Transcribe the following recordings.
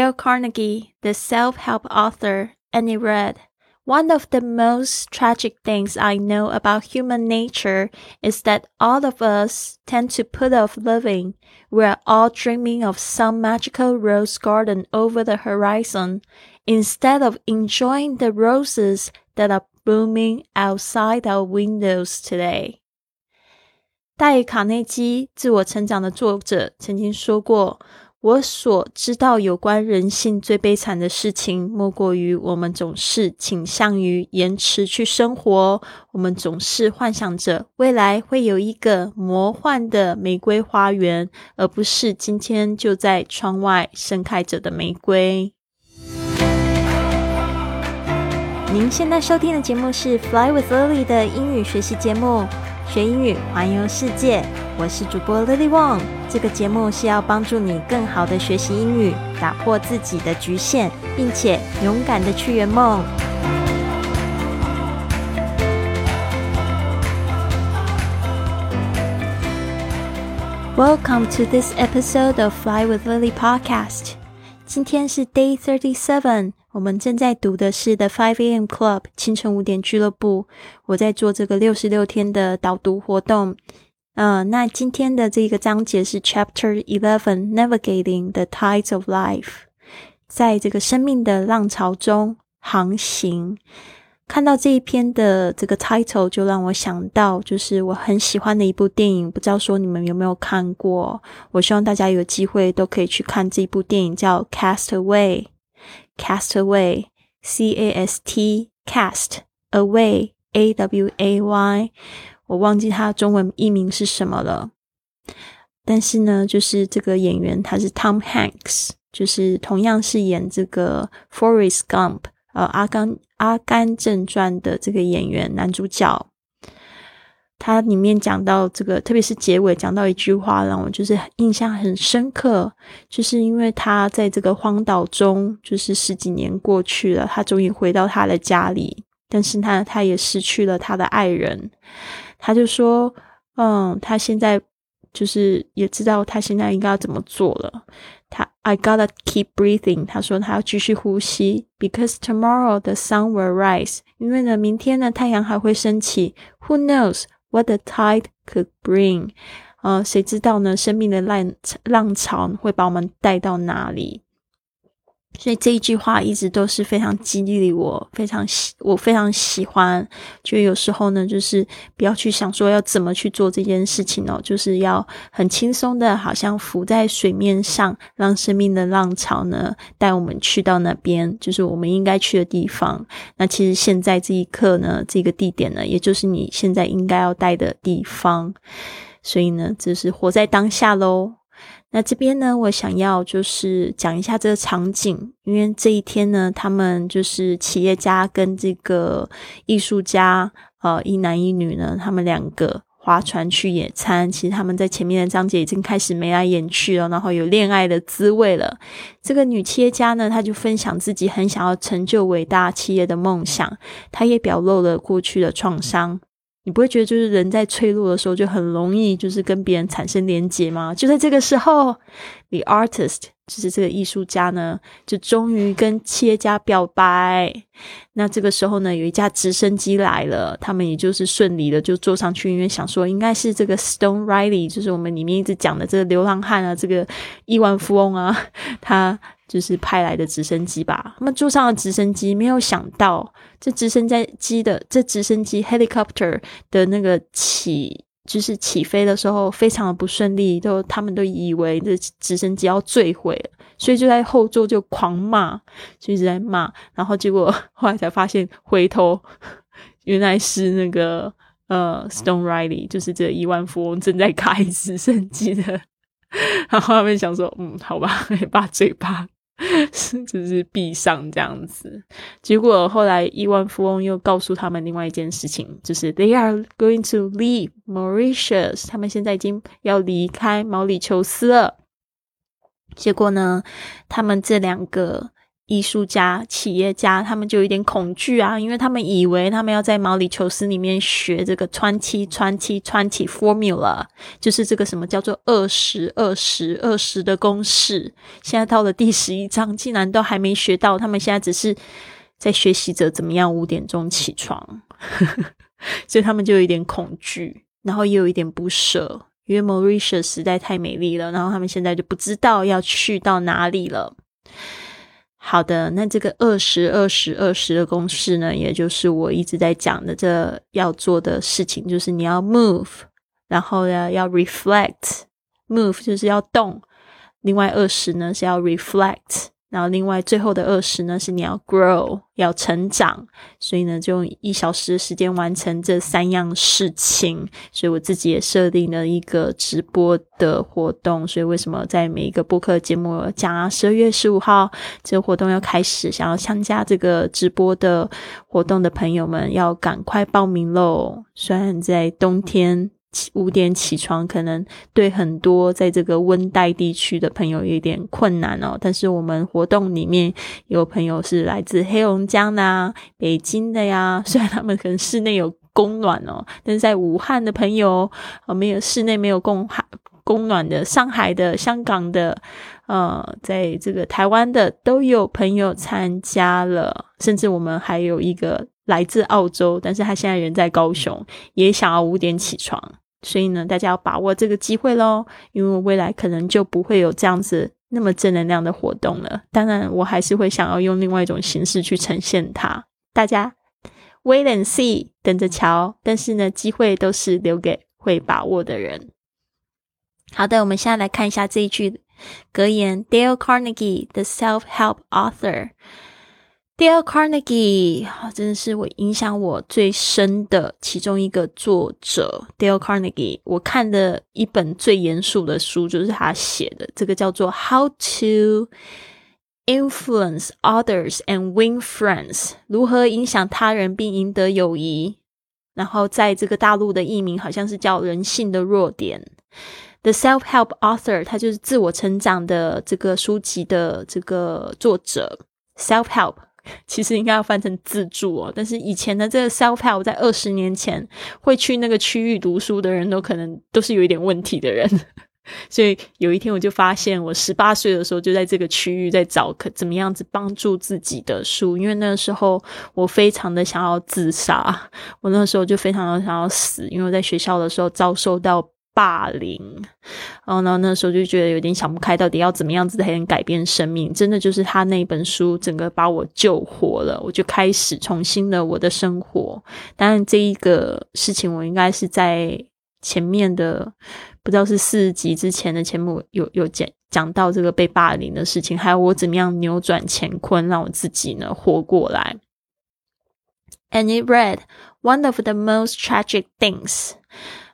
Dale Carnegie, the self-help author, and it read, "One of the most tragic things I know about human nature is that all of us tend to put off living. We're all dreaming of some magical rose garden over the horizon, instead of enjoying the roses that are blooming outside our windows today." 戴卡内基，自我成长的作者，曾经说过，我所知道有关人性最悲惨的事情，莫过于我们总是倾向于延迟去生活，我们总是幻想着未来会有一个魔幻的玫瑰花园，而不是今天就在窗外盛开着的玫瑰。您现在收听的节目是 Fly with Lily 的英语学习节目，学英语环游世界，我是主播 Lily Wong。 这个节目是要帮助你更好的学习英语，打破自己的局限，并且勇敢的去圆梦。Welcome to this episode of Fly with Lily podcast. 今天是 Day 37，我们正在读的是 The 5am Club 清晨5点俱乐部。我在做这个66天的导读活动。那今天的这个章节是 Chapter 11 Navigating the Tides of Life， 在这个生命的浪潮中航行。看到这一篇的这个 title 就让我想到，就是我很喜欢的一部电影，不知道说你们有没有看过，我希望大家有机会都可以去看这一部电影，叫 Cast Away。Castaway, C-A-S-T, Cast Away, A-W-A-Y， 我忘记他的中文译名是什么了。但是呢，就是这个演员他是 Tom Hanks， 就是同样是演这个 Forest Gump， 阿甘正传的这个演员男主角。他里面讲到这个，特别是结尾讲到一句话让我就是印象很深刻，就是因为他在这个荒岛中就是十几年过去了，他终于回到他的家里，但是他也失去了他的爱人。他就说他现在就是也知道他现在应该要怎么做了。I gotta keep breathing， 他说他要继续呼吸， because tomorrow the sun will rise， 因为呢明天呢太阳还会升起， who knows what the tide could bring， 谁知道呢生命的浪潮会把我们带到哪里。所以这一句话一直都是非常激励我非常喜欢。就有时候呢就是不要去想说要怎么去做这件事情哦，就是要很轻松的好像浮在水面上，让生命的浪潮呢带我们去到那边，就是我们应该去的地方。那其实现在这一刻呢，这个地点呢也就是你现在应该要待的地方，所以呢就是活在当下咯。那这边呢我想要就是讲一下这个场景，因为这一天呢他们就是企业家跟这个艺术家一男一女呢，他们两个划船去野餐。其实他们在前面的章节已经开始眉来眼去了，然后有恋爱的滋味了。这个女企业家呢，她就分享自己很想要成就伟大企业的梦想，她也表露了过去的创伤。你不会觉得就是人在脆弱的时候就很容易就是跟别人产生连结吗？就在这个时候 The artist， 就是这个艺术家呢就终于跟企业家表白。那这个时候呢有一架直升机来了，他们也就是顺利的就坐上去，因为想说应该是这个 Stone Riley， 就是我们里面一直讲的这个流浪汉啊，这个亿万富翁啊，他就是派来的直升机吧。他们坐上了直升机，没有想到这直升机 helicopter 的那个起飞的时候非常的不顺利，他们都以为这直升机要坠毁了，所以就在后座就狂骂，就一直在骂，然后结果后来才发现回头原来是那个Stone Riley， 就是这亿万富翁正在开直升机的。然后他们想说好吧，把嘴巴就是闭上这样子。结果后来亿万富翁又告诉他们另外一件事情，就是 They are going to leave Mauritius， 他们现在已经要离开毛里求斯了。结果呢他们这两个艺术家、企业家，他们就有点恐惧啊，因为他们以为他们要在毛里求斯里面学这个 20-20-20 formula， 就是这个什么叫做 20-20-20 的公式，现在到了第11章竟然都还没学到，他们现在只是在学习着怎么样5点钟起床所以他们就有一点恐惧，然后也有一点不舍，因为 Mauritius 实在太美丽了，然后他们现在就不知道要去到哪里了。好的，那这个 20-20-20 的公式呢，也就是我一直在讲的这要做的事情，就是你要 move， 然后要 reflect， move 就是要动，另外20呢是要 reflect， 然后另外最后的20呢是你要 grow， 要成长，所以呢就用1小时的时间完成这三样事情。所以我自己也设定了一个直播的活动，所以为什么在每一个播客节目讲啊12月15号这个活动要开始，想要参加这个直播的活动的朋友们要赶快报名咯。虽然在冬天5点起床可能对很多在这个温带地区的朋友有点困难哦，但是我们活动里面有朋友是来自黑龙江的啊、北京的呀，虽然他们可能室内有供暖哦，但是在武汉的朋友、没有室内没有供暖的，上海的、香港的、在这个台湾的都有朋友参加了，甚至我们还有一个来自澳洲，但是他现在人在高雄，也想要5点起床，所以呢大家要把握这个机会咯，因为未来可能就不会有这样子那么正能量的活动了，当然我还是会想要用另外一种形式去呈现它，大家 wait and see， 等着瞧，但是呢机会都是留给会把握的人。好的，我们现在来看一下这一句格言， Dale Carnegie the self-help author。Dale Carnegie 真的是影响我最深的其中一个作者 Dale Carnegie， 我看的一本最严肃的书就是他写的，这个叫做 How to influence others and win friends， 如何影响他人并赢得友谊，然后在这个大陆的译名好像是叫人性的弱点。The self-help author 他就是自我成长的这个书籍的这个作者， self-help其实应该要翻成自助哦，但是以前的这个 self-help 在20年前会去那个区域读书的人都可能都是有一点问题的人所以有一天我就发现我18岁的时候就在这个区域在找怎么样子帮助自己的书，因为那时候我非常的想要自杀，我那时候就非常的想要死，因为我在学校的时候遭受到霸凌，然后那时候就觉得有点想不开，到底要怎么样子才能改变生命，真的就是他那本书整个把我救活了，我就开始重新了我的生活。当然这一个事情我应该是在前面的不知道是40集之前的节目有讲到这个被霸凌的事情，还有我怎么样扭转乾坤让我自己呢活过来。And it read one of the most tragic things，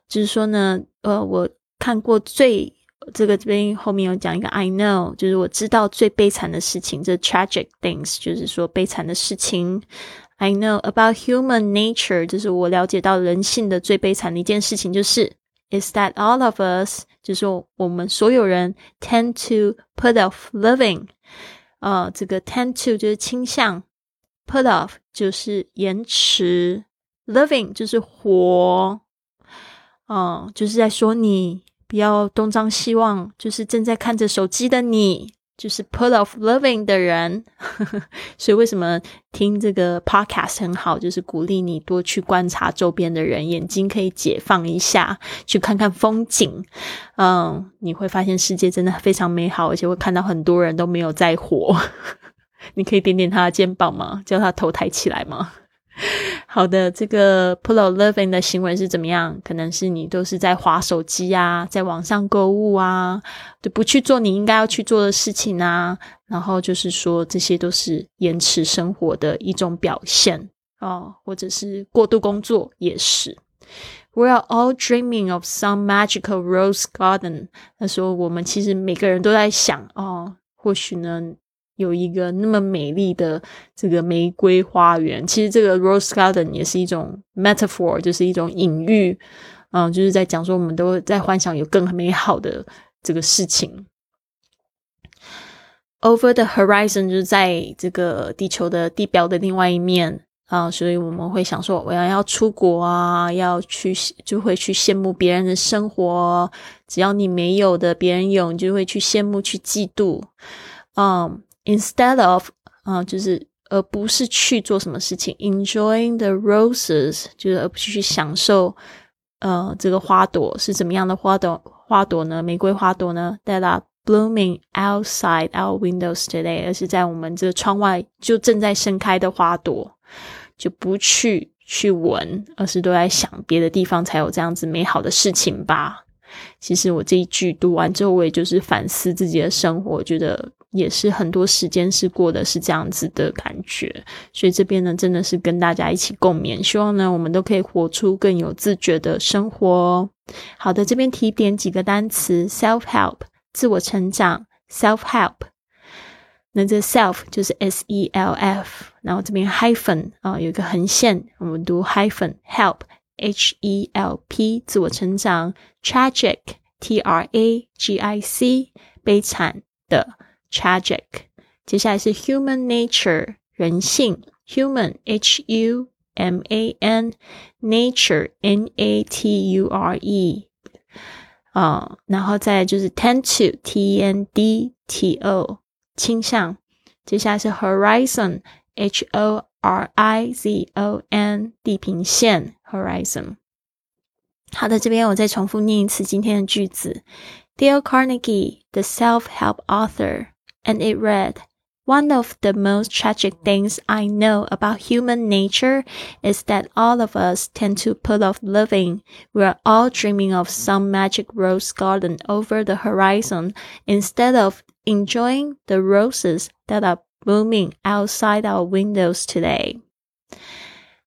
就是说呢我看过最这边后面有讲一个 I know， 就是我知道最悲惨的事情，这 tragic things 就是说悲惨的事情， I know about human nature 就是我了解到人性的最悲惨的一件事情，就是 is that all of us 就是我们所有人 tend to put off living， 这个 tend to 就是倾向， put off 就是延迟， living 就是活，就是在说你不要东张西望，就是正在看着手机的你，就是 put off living 的人所以为什么听这个 podcast 很好，就是鼓励你多去观察周边的人，眼睛可以解放一下，去看看风景，你会发现世界真的非常美好，而且会看到很多人都没有在活你可以点点他的肩膀吗？叫他头抬起来吗？好的，这个 put off living 的行为是怎么样？可能是你都是在滑手机啊，在网上购物啊，就不去做你应该要去做的事情啊，然后就是说这些都是延迟生活的一种表现哦，或者是过度工作也是。We are all dreaming of some magical rose garden， 那时候我们其实每个人都在想哦，或许呢有一个那么美丽的这个玫瑰花园，其实这个 Rose Garden 也是一种 metaphor， 就是一种隐喻，就是在讲说我们都在幻想有更美好的这个事情。over the horizon 就是在这个地球的地表的另外一面啊，所以我们会想说我要出国啊，要去就会去羡慕别人的生活，只要你没有的别人有，你就会去羡慕去嫉妒。Instead of 就是而不是去做什么事情 enjoying the roses 就是而不是去享受这个花朵是怎么样的花朵呢，玫瑰花朵呢 that are blooming outside our windows today 而是在我们这个窗外就正在盛开的花朵，就不去闻，而是都在想别的地方才有这样子美好的事情吧。其实我这一句读完之后，我也就是反思自己的生活，觉得也是很多时间是过的是这样子的感觉，所以这边呢真的是跟大家一起共勉，希望呢我们都可以活出更有自觉的生活。好的，这边提点几个单词 self-help 自我成长 self-help， 那这 self 就是 S-E-L-F， 然后这边 hyphen 有一个横线，我们读 hyphen help H-E-L-P 自我成长 tragic T-R-A-G-I-C 悲惨的 tragic， 接下来是 human nature 人性 human H-U-M-A-N nature N-A-T-U-R-E， 然后再来就是 tend to T-E-N-D-T-O 倾向，接下来是 horizon H-O-R-I-Z-O-N 地平线 horizon。 好的，这边我再重复念一次今天的句子 Dale Carnegie, the self-help author, and it read, One of the most tragic things I know about human nature is that all of us tend to put off living. We are all dreaming of some magic rose garden over the horizon instead of enjoying the roses that are blooming outside our windows today.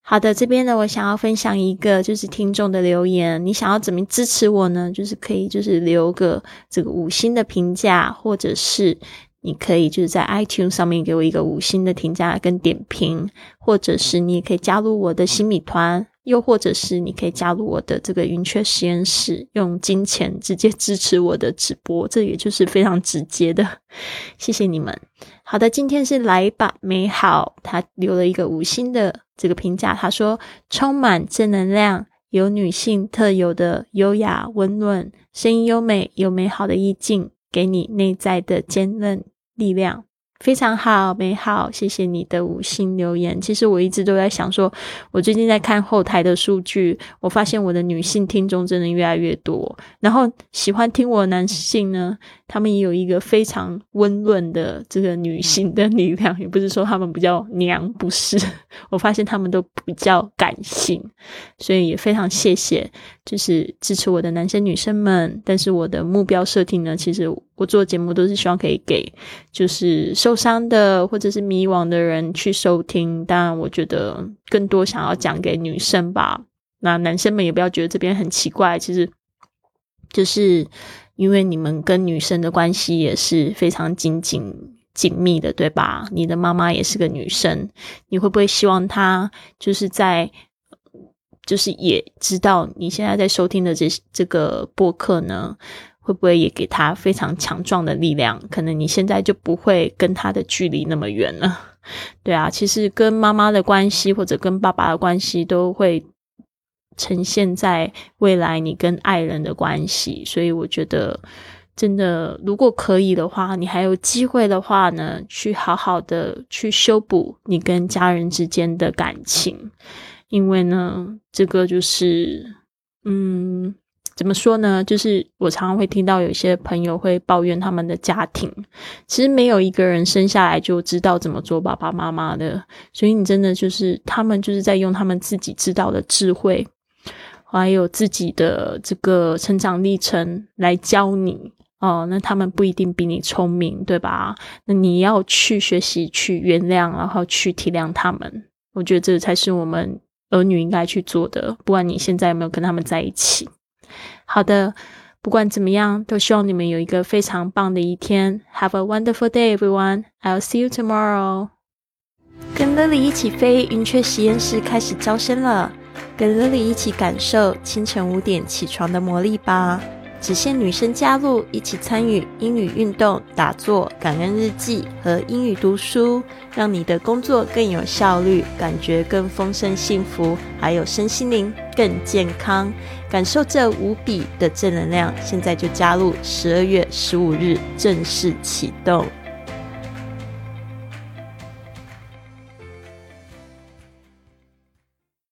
好的，这边呢我想要分享一个就是听众的留言，你想要怎么支持我呢，就是可以就是留个这个5星的评价，或者是你可以就是在 iTunes 上面给我一个5星的评价跟点评，或者是你也可以加入我的新米团，又或者是你可以加入我的这个云雀实验室，用金钱直接支持我的直播，这也就是非常直接的，谢谢你们。好的，今天是来吧美好，他留了一个5星的这个评价，他说充满正能量，有女性特有的优雅温润，声音优美，有美好的意境，给你内在的坚韧力量，非常好美好，谢谢你的5星留言。其实我一直都在想说，我最近在看后台的数据，我发现我的女性听众真的越来越多，然后喜欢听我的男性呢，他们也有一个非常温润的这个女性的力量，也不是说他们比较娘，不是，我发现他们都比较感性，所以也非常谢谢就是支持我的男生女生们。但是我的目标设定呢，其实我做节目都是希望可以给就是受伤的或者是迷惘的人去收听，当然我觉得更多想要讲给女生吧，那男生们也不要觉得这边很奇怪，其实就是因为你们跟女生的关系也是非常紧密的，对吧？你的妈妈也是个女生，你会不会希望她就是在就是也知道你现在在收听的这个播客呢，会不会也给他非常强壮的力量，可能你现在就不会跟他的距离那么远了。对啊，其实跟妈妈的关系或者跟爸爸的关系都会呈现在未来你跟爱人的关系，所以我觉得真的如果可以的话，你还有机会的话呢，去好好的去修补你跟家人之间的感情，因为呢这个就是怎么说呢，就是我常常会听到有些朋友会抱怨他们的家庭，其实没有一个人生下来就知道怎么做爸爸妈妈的，所以你真的就是他们就是在用他们自己知道的智慧还有自己的这个成长历程来教你那他们不一定比你聪明，对吧？那你要去学习去原谅，然后去体谅他们，我觉得这才是我们儿女应该去做的，不管你现在有没有跟他们在一起。好的，不管怎么样，都希望你们有一个非常棒的一天。 Have a wonderful day everyone, I'll see you tomorrow。 跟 Lily 一起飞，云雀实验室开始招生了，跟 Lily 一起感受清晨5点起床的魔力吧。只限女生加入，一起参与英语运动、打坐、感恩日记和英语读书，让你的工作更有效率，感觉更丰盛幸福，还有身心灵更健康，感受这无比的正能量。现在就加入，12月15日正式启动。